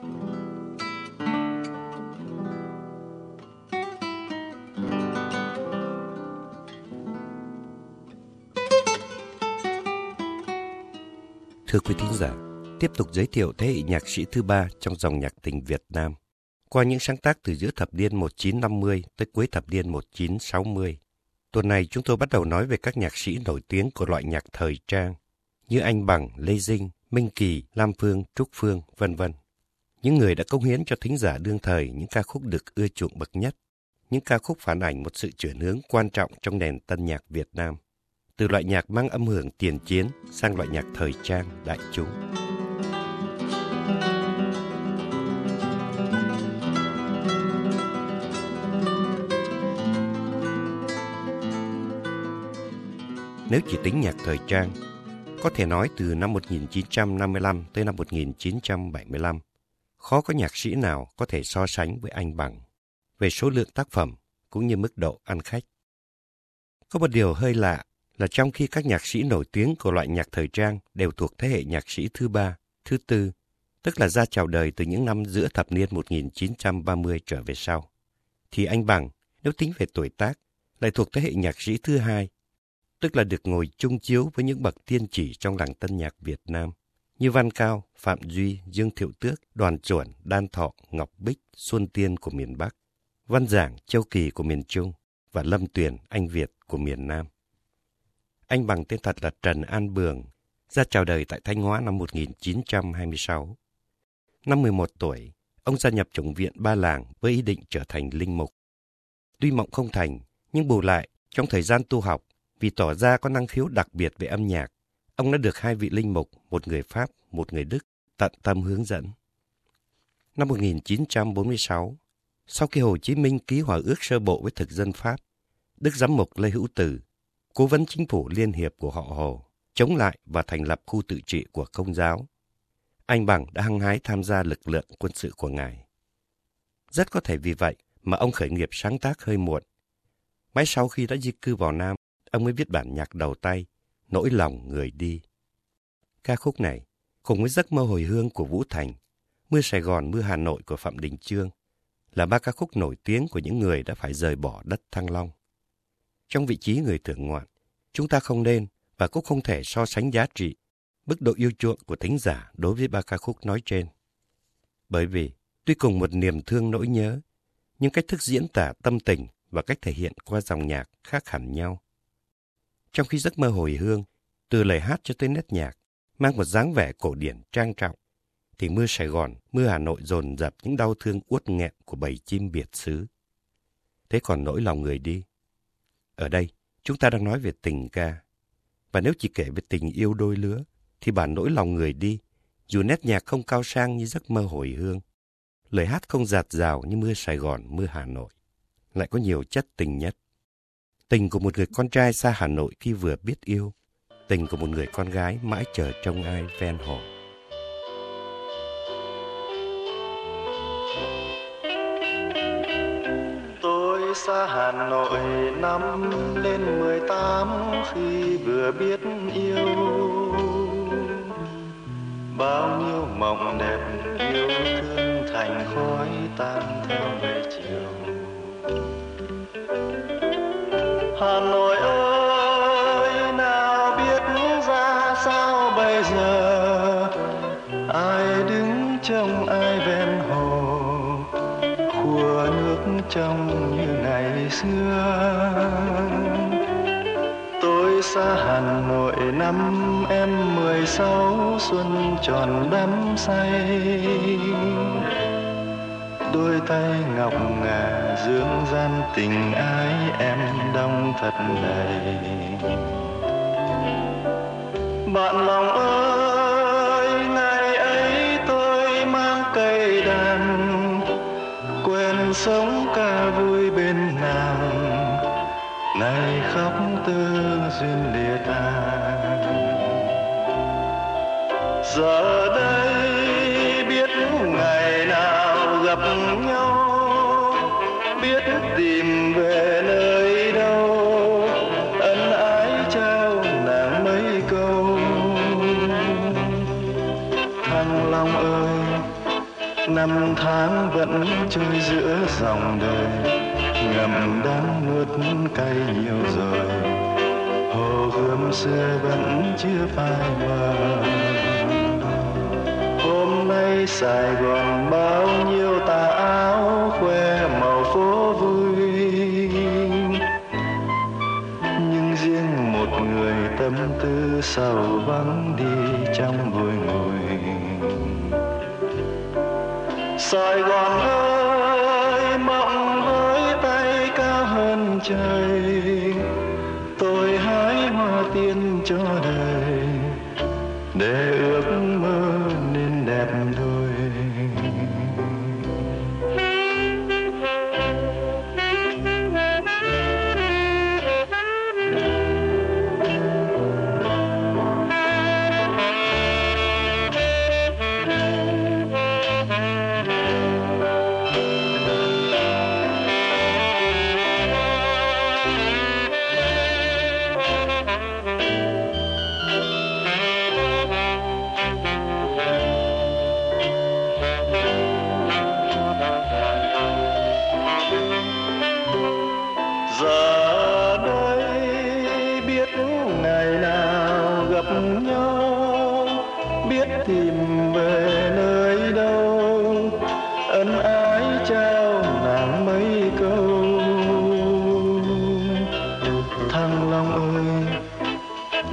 Thưa quý thính giả, tiếp tục giới thiệu thế hệ nhạc sĩ thứ ba trong dòng nhạc tình Việt Nam. Qua những sáng tác từ giữa thập niên 1950 tới cuối thập niên 1960, tuần này chúng tôi bắt đầu nói về các nhạc sĩ nổi tiếng của loại nhạc thời trang như Anh Bằng, Lê Dinh, Minh Kỳ, Lam Phương, Trúc Phương, vân vân. Những người đã cống hiến cho thính giả đương thời những ca khúc được ưa chuộng bậc nhất, những ca khúc phản ảnh một sự chuyển hướng quan trọng trong nền tân nhạc Việt Nam, từ loại nhạc mang âm hưởng tiền chiến sang loại nhạc thời trang đại chúng. Nếu chỉ tính nhạc thời trang, có thể nói từ năm 1955 tới năm 1975, khó có nhạc sĩ nào có thể so sánh với Anh Bằng về số lượng tác phẩm cũng như mức độ ăn khách. Có một điều hơi lạ là trong khi các nhạc sĩ nổi tiếng của loại nhạc thời trang đều thuộc thế hệ nhạc sĩ thứ ba, thứ tư, tức là ra chào đời từ những năm giữa thập niên 1930 trở về sau, thì Anh Bằng, nếu tính về tuổi tác, lại thuộc thế hệ nhạc sĩ thứ hai, tức là được ngồi chung chiếu với những bậc tiên chỉ trong làng tân nhạc Việt Nam như Văn Cao, Phạm Duy, Dương Thiệu Tước, Đoàn Chuẩn, Đan Thọ, Ngọc Bích, Xuân Tiên của miền Bắc, Văn Giảng, Châu Kỳ của miền Trung và Lâm Tuyền, Anh Việt của miền Nam. Anh Bằng tên thật là Trần An Bường, ra chào đời tại Thanh Hóa năm 1926. Năm 11 tuổi, ông gia nhập chủng viện Ba Lạng với ý định trở thành linh mục. Tuy mộng không thành, nhưng bù lại, trong thời gian tu học, vì tỏ ra có năng khiếu đặc biệt về âm nhạc, ông đã được hai vị linh mục, một người Pháp, một người Đức, tận tâm hướng dẫn. Năm 1946, sau khi Hồ Chí Minh ký hòa ước sơ bộ với thực dân Pháp, Đức Giám mục Lê Hữu Từ, cố vấn chính phủ liên hiệp của họ Hồ, chống lại và thành lập khu tự trị của Công giáo. Anh Bằng đã hăng hái tham gia lực lượng quân sự của ngài. Rất có thể vì vậy mà ông khởi nghiệp sáng tác hơi muộn. Mãi sau khi đã di cư vào Nam, ông mới viết bản nhạc đầu tay, Nỗi lòng người đi. Ca khúc này, cùng với Giấc mơ hồi hương của Vũ Thành, Mưa Sài Gòn, Mưa Hà Nội của Phạm Đình Chương, là ba ca khúc nổi tiếng của những người đã phải rời bỏ đất Thăng Long. Trong vị trí người thưởng ngoạn, chúng ta không nên và cũng không thể so sánh giá trị, mức độ yêu chuộng của thính giả đối với ba ca khúc nói trên. Bởi vì, tuy cùng một niềm thương nỗi nhớ, nhưng cách thức diễn tả tâm tình và cách thể hiện qua dòng nhạc khác hẳn nhau. Trong khi Giấc mơ hồi hương, từ lời hát cho tới nét nhạc, mang một dáng vẻ cổ điển trang trọng, thì Mưa Sài Gòn, Mưa Hà Nội dồn dập những đau thương uất nghẹn của bầy chim biệt xứ. Thế còn Nỗi lòng người đi. Ở đây, chúng ta đang nói về tình ca. Và nếu chỉ kể về tình yêu đôi lứa, thì bản Nỗi lòng người đi, dù nét nhạc không cao sang như Giấc mơ hồi hương, lời hát không dạt dào như Mưa Sài Gòn, Mưa Hà Nội, lại có nhiều chất tình nhất. Tình của một người con trai xa Hà Nội khi vừa biết yêu, tình của một người con gái mãi chờ trông ai ven hồ. Tôi xa Hà Nội năm lên 18 khi vừa biết yêu. Bao nhiêu mộng đẹp yêu thương thành khói tan theo về chiều. Hà Nội ơi, nào biết ra sao bây giờ, ai đứng trông ai ven hồ, khua nước trong như ngày xưa. Tôi xa Hà Nội năm em 16, xuân tròn đắm say. Đôi tay ngọc ngà dương gian tình ái em đong thật đầy. Bạn lòng ơi, ngày ấy tôi mang cây đàn, quên sống ca vui bên nàng, nay khóc tư duyên lìa tàn. Giờ đây biết ngày nào gặp nhau, biết tìm về nơi đâu, ân ái trao nàng mấy câu. Thăng Long ơi, năm tháng vẫn trôi giữa dòng đời, ngậm đắng nuốt cay nhiều rồi, hồ gươm xưa vẫn chưa phai mờ. Hôm nay Sài Gòn bao nhiêu tà áo khoe màu phố vui, nhưng riêng một người tâm tư sầu vắng đi trong vùi ngồi. Sài Gòn ơi, mộng với tay cao hơn trời, tôi hái hoa tiên cho đời, để ước mơ nên đẹp đôi.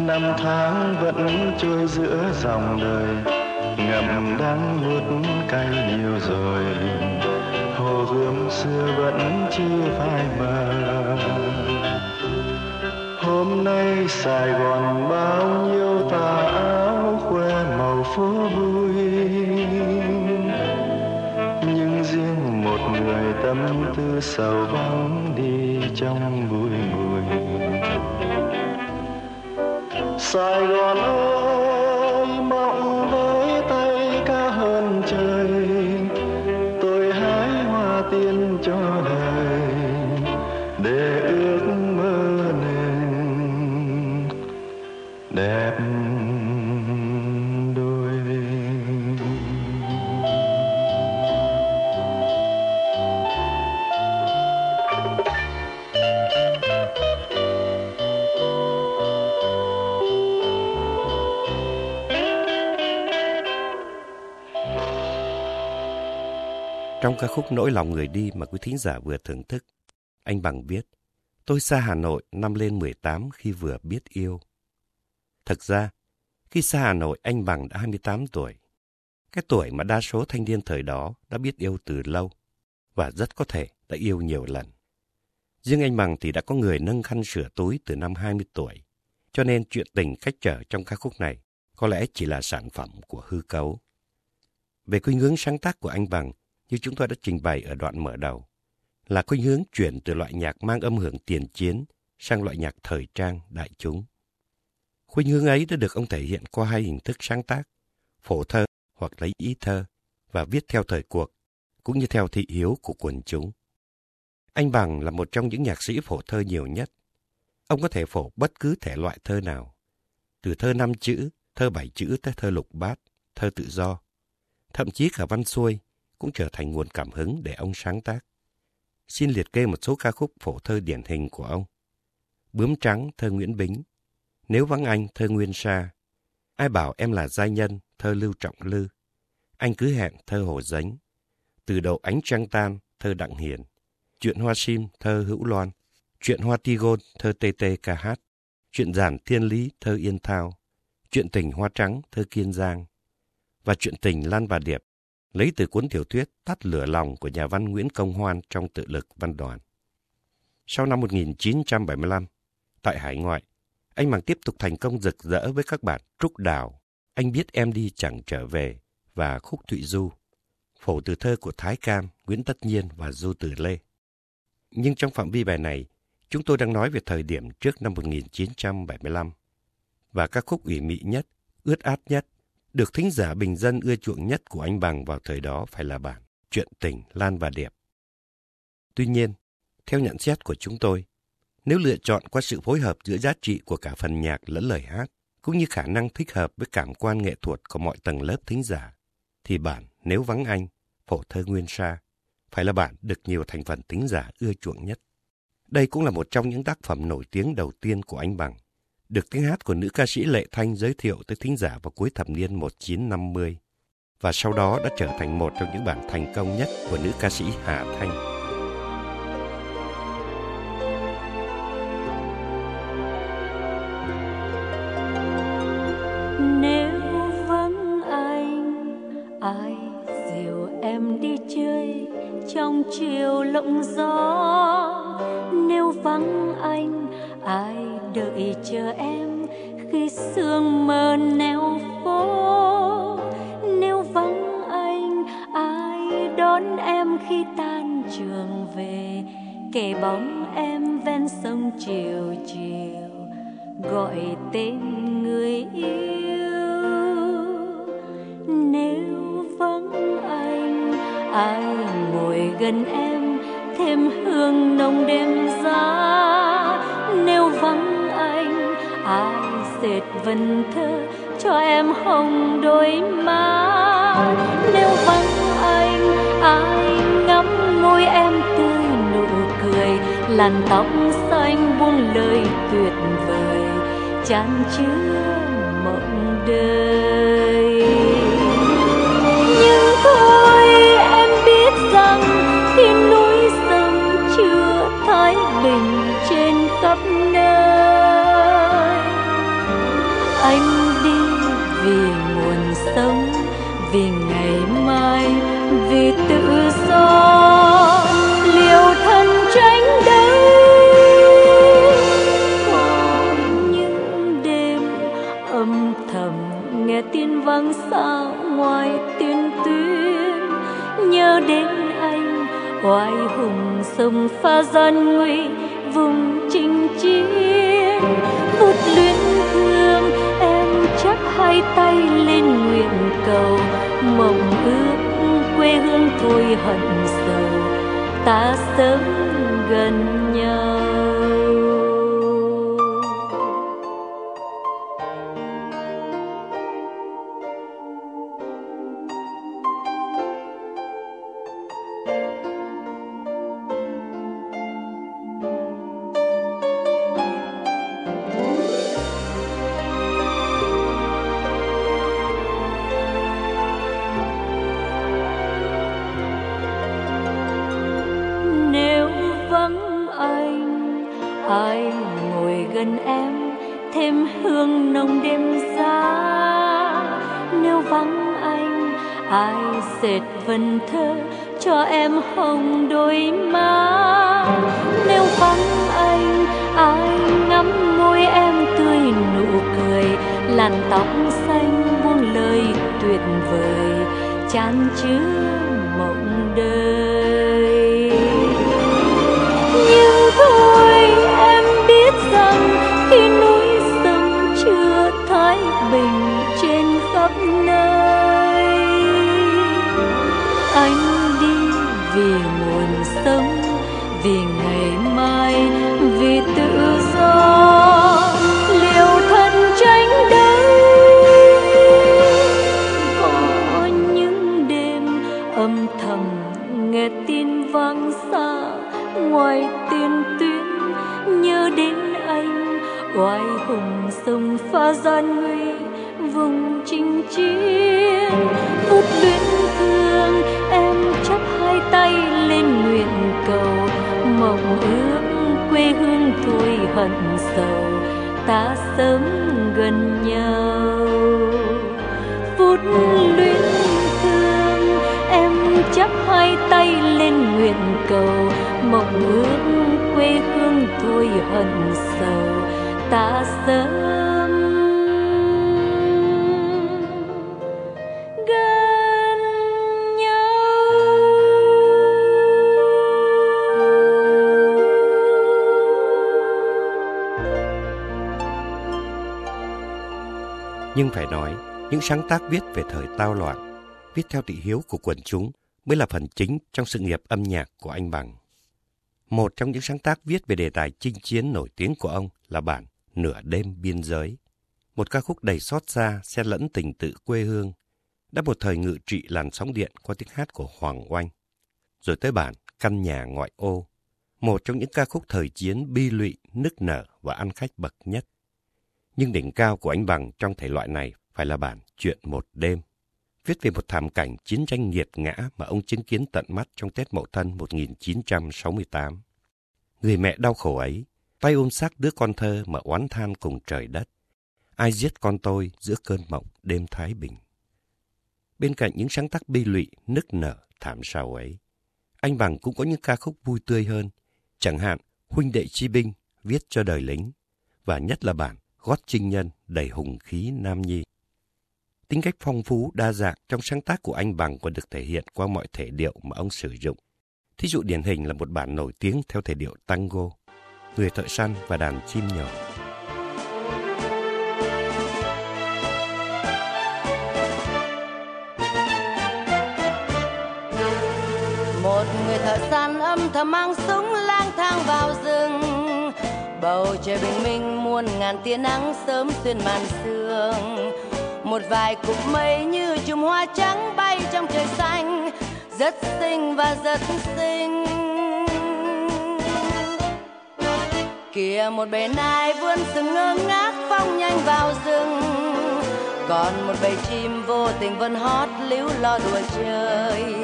Năm tháng vẫn trôi giữa dòng đời, ngậm đắng nuốt cay nhiều rồi, hồ gươm xưa vẫn chưa phai mờ. Hôm nay Sài Gòn bao nhiêu tà áo khoe màu phố vui, nhưng riêng một người tâm tư sầu vắng đi trong bụi ngùi. Sài Gòn ơi, mộng với tay cao hơn trời, tôi hái hoa tiên cho đời, để ước mơ nên đẹp đôi. Trong ca khúc Nỗi lòng người đi mà quý thính giả vừa thưởng thức, anh Bằng viết: Tôi xa Hà Nội năm lên 18 khi vừa biết yêu. Thật ra, khi xa Hà Nội anh Bằng đã 28 tuổi, cái tuổi mà đa số thanh niên thời đó đã biết yêu từ lâu và rất có thể đã yêu nhiều lần. Riêng anh Bằng thì đã có người nâng khăn sửa túi từ năm 20 tuổi, cho nên chuyện tình cách trở trong ca khúc này có lẽ chỉ là sản phẩm của hư cấu. Về khuynh hướng sáng tác của anh Bằng, như chúng tôi đã trình bày ở đoạn mở đầu, là khuynh hướng chuyển từ loại nhạc mang âm hưởng tiền chiến sang loại nhạc thời trang đại chúng. Khuynh hướng ấy đã được ông thể hiện qua hai hình thức sáng tác: phổ thơ hoặc lấy ý thơ và viết theo thời cuộc, cũng như theo thị hiếu của quần chúng. Anh Bằng là một trong những nhạc sĩ phổ thơ nhiều nhất. Ông có thể phổ bất cứ thể loại thơ nào, từ thơ 5 chữ, thơ 7 chữ tới thơ lục bát, thơ tự do, thậm chí cả văn xuôi cũng trở thành nguồn cảm hứng để ông sáng tác. Xin liệt kê một số ca khúc phổ thơ điển hình của ông: Bướm Trắng, thơ Nguyễn Bính; Nếu Vắng Anh, thơ Nguyên Sa; Ai Bảo Em Là Giai Nhân, thơ Lưu Trọng Lư; Anh Cứ Hẹn, thơ Hồ Dánh; Từ Đầu Ánh Trăng Tan, thơ Đặng Hiền; Chuyện Hoa Sim, thơ Hữu Loan; Chuyện Hoa Ti Gôn, thơ Tê Tê ca hát; Chuyện Giản Thiên Lý, thơ Yên Thao; Chuyện Tình Hoa Trắng, thơ Kiên Giang; và Chuyện Tình Lan và Điệp, lấy từ cuốn tiểu thuyết Tắt Lửa Lòng của nhà văn Nguyễn Công Hoan trong tự lực Văn Đoàn. Sau năm 1975, tại hải ngoại, anh Bằng tiếp tục thành công rực rỡ với các bản Trúc Đào, Anh Biết Em Đi Chẳng Trở Về và Khúc Thụy Du, phổ từ thơ của Thái Cam, Nguyễn Tất Nhiên và Du Tử Lê. Nhưng trong phạm vi bài này, chúng tôi đang nói về thời điểm trước năm 1975, và các khúc ủy mị nhất, ướt át nhất, được thính giả bình dân ưa chuộng nhất của anh Bằng vào thời đó phải là bản Chuyện Tình Lan và Điệp. Tuy nhiên, theo nhận xét của chúng tôi, nếu lựa chọn qua sự phối hợp giữa giá trị của cả phần nhạc lẫn lời hát, cũng như khả năng thích hợp với cảm quan nghệ thuật của mọi tầng lớp thính giả, thì bản Nếu Vắng Anh phổ thơ Nguyên Sa phải là bản được nhiều thành phần thính giả ưa chuộng nhất. Đây cũng là một trong những tác phẩm nổi tiếng đầu tiên của anh Bằng, được tiếng hát của nữ ca sĩ Lệ Thanh giới thiệu tới thính giả vào cuối thập niên 1950 và sau đó đã trở thành một trong những bản thành công nhất của nữ ca sĩ Hà Thanh. Trong chiều lộng gió, nếu vắng anh, ai đợi chờ em khi sương mờ neo phố? Nếu vắng anh, ai đón em khi tan trường về? Kể bóng em ven sông chiều chiều, gọi tên người yêu. Nếu vắng anh, ai gần em thêm hương nồng đêm giá? Nếu vắng anh, ai dệt vần thơ cho em hồng đôi má? Nếu vắng anh, ai ngắm môi em tươi nụ cười, làn tóc xanh buông lời tuyệt vời, chan chứa mộng đời. Nhưng thôi em biết rằng khi núi sông chưa thái bình trên khắp nơi, anh đi vì nguồn sống, vì ngày mai, vì tự do, liều thân tránh đấy. Có những đêm âm thầm nghe tin vang xa ngoài tiền tuyến, nhớ đến oai hùng sông pha gian nguy vùng chinh chiến. Phút luyến thương em chắp hai tay lên nguyện cầu, mộng ước quê hương thôi hận sầu, ta sớm gần nhau. Vần thơ cho em hồng đôi má. Nếu vắng anh ngắm môi em tươi nụ cười, làn tóc xanh buông lời tuyệt vời, chan chứa mộng đời. Nhưng thôi em biết rằng khi núi sông chưa thái bình trên khắp nơi, vì nguồn sống, vì ngày mai, vì tự do, liều thân tránh đấy. Có những đêm âm thầm nghe tin vang xa ngoài tiền tuyến, nhớ đến anh oai hùng sông pha gian nguy vùng chinh chiến. Phút luyến thương em chắp hai tay lên nguyện cầu, mộng ước quê hương thôi hận sầu, ta sớm gần nhau. Phút luyến thương em chắp hai tay lên nguyện cầu, mộng ước quê hương thôi hận sầu, ta sớm. Nhưng phải nói, những sáng tác viết về thời tao loạn, viết theo thị hiếu của quần chúng mới là phần chính trong sự nghiệp âm nhạc của anh Bằng. Một trong những sáng tác viết về đề tài chinh chiến nổi tiếng của ông là bản Nửa đêm biên giới, một ca khúc đầy xót xa xen lẫn tình tự quê hương, đã một thời ngự trị làn sóng điện qua tiếng hát của Hoàng Oanh. Rồi tới bản Căn nhà ngoại ô, một trong những ca khúc thời chiến bi lụy, nức nở và ăn khách bậc nhất. Nhưng đỉnh cao của anh Bằng trong thể loại này phải là bản Chuyện một đêm, viết về một thảm cảnh chiến tranh nghiệt ngã mà ông chứng kiến tận mắt trong Tết Mậu Thân 1968. Người mẹ đau khổ ấy, tay ôm xác đứa con thơ mà oán than cùng trời đất. Ai giết con tôi giữa cơn mộng đêm Thái Bình? Bên cạnh những sáng tác bi lụy, nức nở, thảm sầu ấy, anh Bằng cũng có những ca khúc vui tươi hơn, chẳng hạn Huynh đệ chi binh viết cho đời lính, và nhất là bản Gót chinh nhân đầy hùng khí nam nhi. Tính cách phong phú, đa dạng trong sáng tác của anh Bằng còn được thể hiện qua mọi thể điệu mà ông sử dụng. Thí dụ điển hình là một bản nổi tiếng theo thể điệu tango, Người thợ săn và đàn chim nhỏ. Một người thợ săn âm thầm mang súng lang thang vào rừng. Bầu trời bình minh muôn ngàn tia nắng sớm xuyên màn sương. Một vài cụm mây như chùm hoa trắng bay trong trời xanh, rất xinh và rất xinh. Kìa một bầy nai vươn sừng ngơ ngác phóng nhanh vào rừng, còn một bầy chim vô tình vẫn hót líu lo đùa chơi.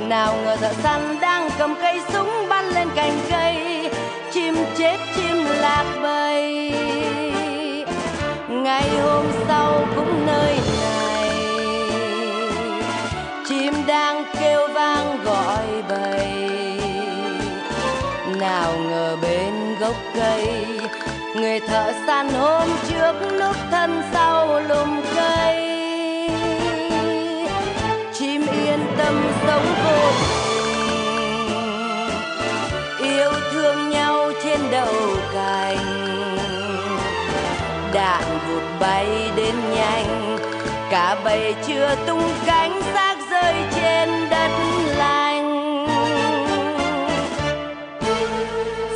Nào ngờ thợ săn đang cầm cây súng bắn lên cành cây, chim chết chim lạc bay. Ngày hôm sau cũng nơi này, chim đang kêu vang gọi bầy. Nào ngờ bên gốc cây, người thợ săn hôm trước núp thân sau lùm cây. Chim yên tâm sống vô tình, yêu thương nhau trên đầu cành. Đạn vụt bay đến nhanh, cả bầy chưa tung cánh, xác rơi trên đất lành.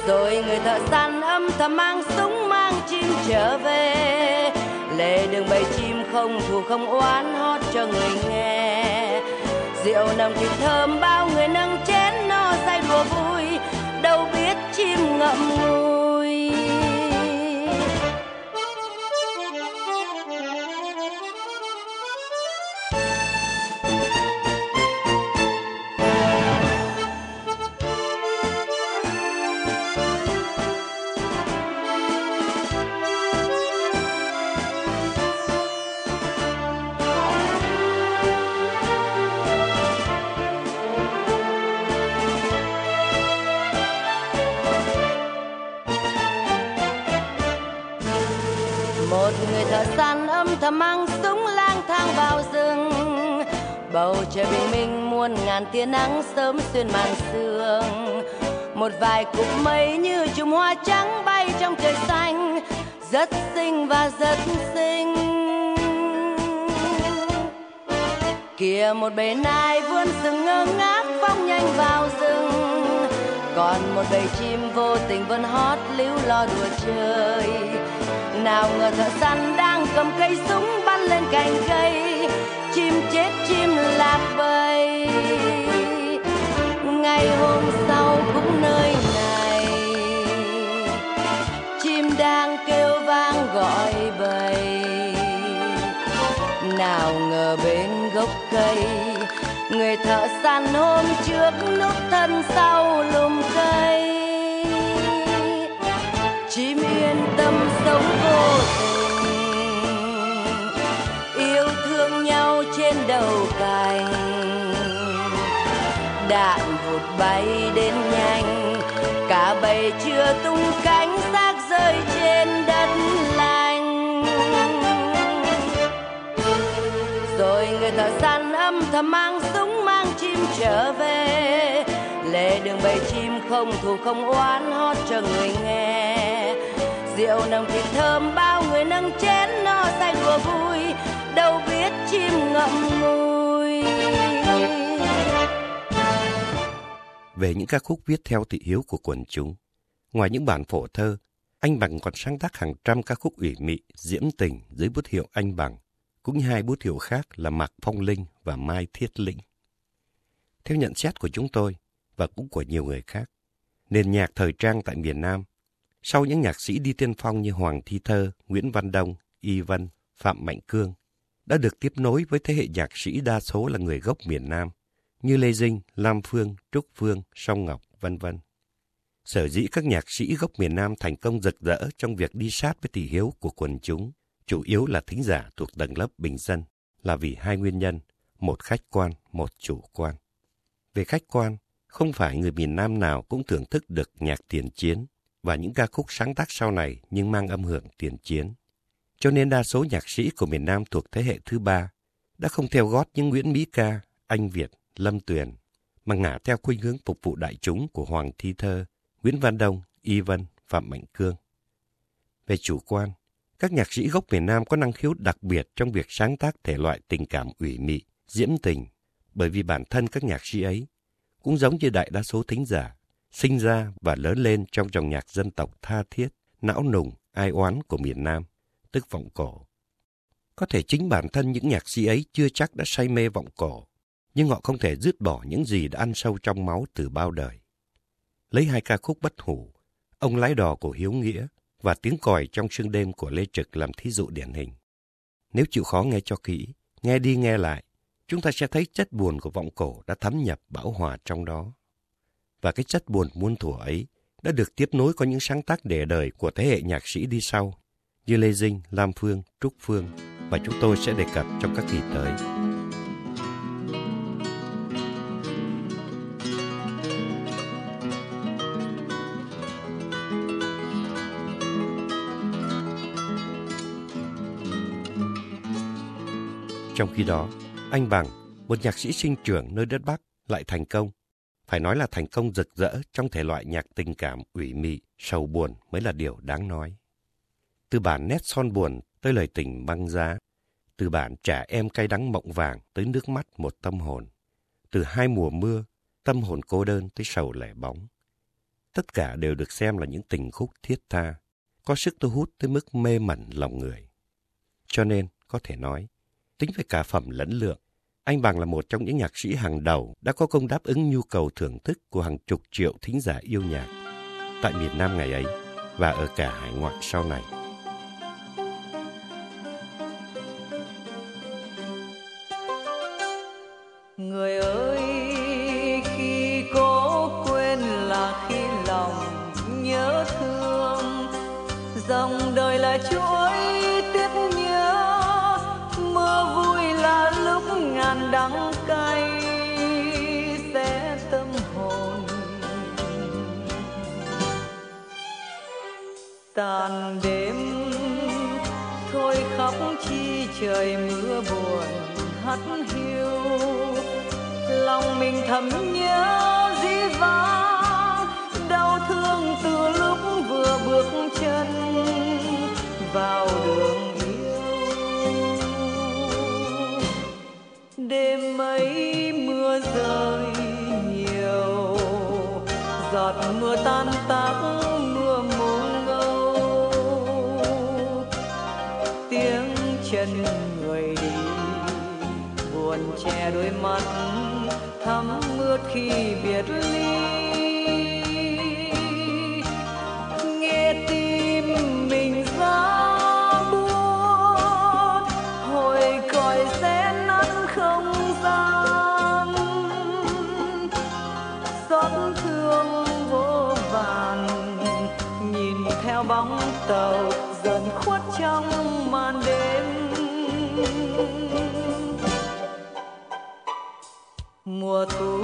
Rồi người thợ săn âm thầm mang súng mang chim trở về, lề đường bầy chim không thù không oán hót cho người nghe. Rượu nồng thịt thơm bao người nâng chén no say đùa vui, đâu biết chim ngậm ngùi. Thợ săn âm thầm mang súng lang thang vào rừng, bầu trời bình minh muôn ngàn tia nắng sớm xuyên màn sương. Một vài cụm mây như chùm hoa trắng bay trong trời xanh, rất xinh và rất xinh. Kìa một bầy nai vươn sừng ngơ ngác phóng nhanh vào rừng, còn một bầy chim vô tình vẫn hót líu lo đùa chơi. Nào ngờ thợ săn đang cầm cây súng bắn lên cành cây, chim chết chim lạc bay. Ngày hôm sau cũng nơi này, chim đang kêu vang gọi bầy. Nào ngờ bên gốc cây, người thợ săn hôm trước núp thân sau lùm cây. Chim yên tâm sống vô tình, yêu thương nhau trên đầu cành. Đạn vụt bay đến nhanh, cả bầy chưa tung cánh, xác rơi trên đất lành. Rồi người thợ săn âm thầm mang súng mang chim trở về, lề đường bầy chim không thù không oán hót cho người nghe. Rượu nồng thịt thơm bao người nâng chén no say đùa vui, đâu biết chim ngậm ngùi. Về những ca khúc viết theo thị hiếu của quần chúng, ngoài những bản phổ thơ, anh Bằng còn sáng tác hàng trăm ca khúc ủy mị, diễm tình dưới bút hiệu Anh Bằng, cũng như hai bút hiệu khác là Mạc Phong Linh và Mai Thiết Lĩnh. Theo nhận xét của chúng tôi, và cũng của nhiều người khác, nền nhạc thời trang tại miền Nam, sau những nhạc sĩ đi tiên phong như Hoàng Thi Thơ, Nguyễn Văn Đông, Y Vân, Phạm Mạnh Cương, đã được tiếp nối với thế hệ nhạc sĩ đa số là người gốc miền Nam, như Lê Dinh, Lam Phương, Trúc Phương, Song Ngọc, vân vân. Sở dĩ các nhạc sĩ gốc miền Nam thành công rực rỡ trong việc đi sát với thị hiếu của quần chúng, chủ yếu là thính giả thuộc tầng lớp bình dân, là vì hai nguyên nhân, một khách quan, một chủ quan. Về khách quan, không phải người miền Nam nào cũng thưởng thức được nhạc tiền chiến và những ca khúc sáng tác sau này nhưng mang âm hưởng tiền chiến. Cho nên đa số nhạc sĩ của miền Nam thuộc thế hệ thứ ba đã không theo gót những Nguyễn Mỹ Ca, Anh Việt, Lâm Tuyền, mà ngả theo khuynh hướng phục vụ đại chúng của Hoàng Thi Thơ, Nguyễn Văn Đông, Y Vân, Phạm Mạnh Cương. Về chủ quan, các nhạc sĩ gốc miền Nam có năng khiếu đặc biệt trong việc sáng tác thể loại tình cảm ủy mị, diễm tình, bởi vì bản thân các nhạc sĩ ấy cũng giống như đại đa số thính giả, sinh ra và lớn lên trong dòng nhạc dân tộc tha thiết, não nùng, ai oán của miền Nam, tức vọng cổ. Có thể chính bản thân những nhạc sĩ ấy chưa chắc đã say mê vọng cổ, nhưng họ không thể dứt bỏ những gì đã ăn sâu trong máu từ bao đời. Lấy hai ca khúc bất hủ, Ông Lái Đò của Hiếu Nghĩa và Tiếng Còi Trong Sương Đêm của Lê Trực làm thí dụ điển hình. Nếu chịu khó nghe cho kỹ, nghe đi nghe lại, chúng ta sẽ thấy chất buồn của vọng cổ đã thấm nhập bão hòa trong đó. Và cái chất buồn muôn thuở ấy đã được tiếp nối có những sáng tác để đời của thế hệ nhạc sĩ đi sau, như Lê Dinh, Lam Phương, Trúc Phương, và chúng tôi sẽ đề cập trong các kỳ tới. Trong khi đó, anh Bằng, một nhạc sĩ sinh trưởng nơi đất Bắc, lại thành công. Phải nói là thành công rực rỡ trong thể loại nhạc tình cảm ủy mị, sầu buồn mới là điều đáng nói. Từ bản Nét Son Buồn tới Lời Tình Băng Giá, từ bản Trẻ Em Cay Đắng Mộng Vàng tới Nước Mắt Một Tâm Hồn, từ Hai Mùa Mưa, Tâm Hồn Cô Đơn tới Sầu Lẻ Bóng. Tất cả đều được xem là những tình khúc thiết tha, có sức thu hút tới mức mê mẩn lòng người. Cho nên, có thể nói, tính về cả phẩm lẫn lượng, anh Bằng là một trong những nhạc sĩ hàng đầu đã có công đáp ứng nhu cầu thưởng thức của hàng chục triệu thính giả yêu nhạc tại miền Nam ngày ấy và ở cả hải ngoại sau này. Người ơi, khi cố quên là khi lòng nhớ thương, dòng đời là chuỗi tiếc nhớ, mơ vui là lúc ngàn đắng cay xé tâm hồn, tàn đêm thôi khóc chi trời mưa buồn hắt hiu, lòng mình thầm nhớ dĩ vãng đau thương từ lúc vừa bước chân vào đường yêu. Đêm ấy mưa rơi nhiều, giọt mưa tan tác mưa mông ngâu, tiếng chân người đi buồn che đôi mắt thắm mướt khi biệt ly, nghe tim mình ra buốt hồi còi xé nát không gian, xót thương vô vàn nhìn theo bóng tàu dần khuất trong màn đêm. Mùa thu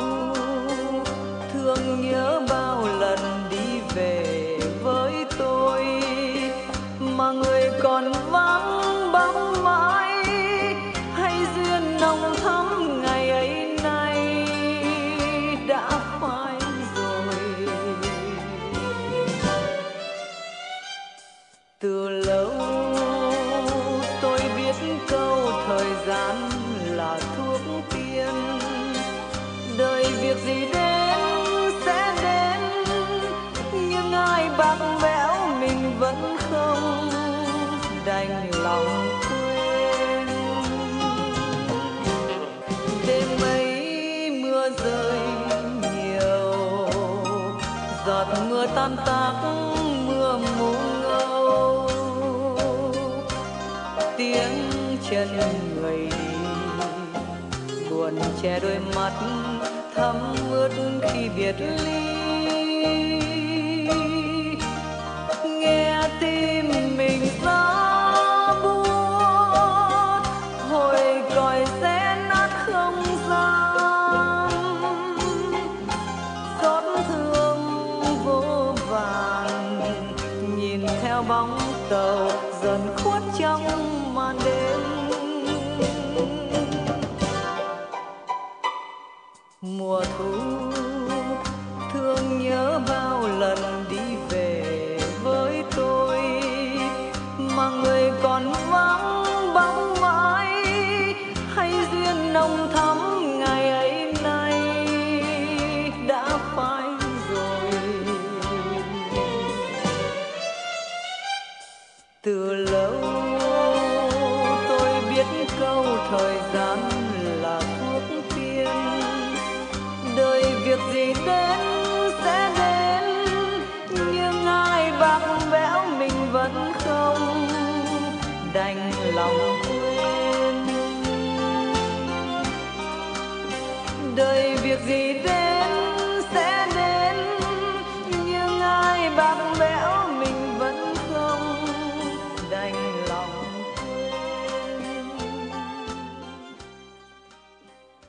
thương nhớ bao lần đi về với tôi, mà người còn vắng bóng mãi, hay duyên nồng thắm ngày ấy nay đã phai rồi. Từ lâu tôi biết câu thời gian là thuốc tiên, đời việc gì đến sẽ đến, nhưng ai bạc bẽo mình vẫn không đành lòng quên. mưa rơi nhiều, giọt mưa tan tác mưa mù ngâu, tiếng chân người đi buồn che đôi mắt thấm ướt khi biệt ly. Nghe tim mình ra buốt, hồi còi sẽ nát không gian, xót thương vô vàn nhìn theo bóng tàu dần khuất trong màn đêm. Mùa thu thương nhớ bao lần đi về với tôi, mà người còn vắng bóng mãi, hay duyên nồng thắm ngày ấy nay đã phai rồi. Từ lâu tôi biết câu thời gian là thuốc tiên, đời việc gì đến sẽ đến, nhưng ai bạc bẽo mình vẫn không đành lòng quên. Đời việc gì đến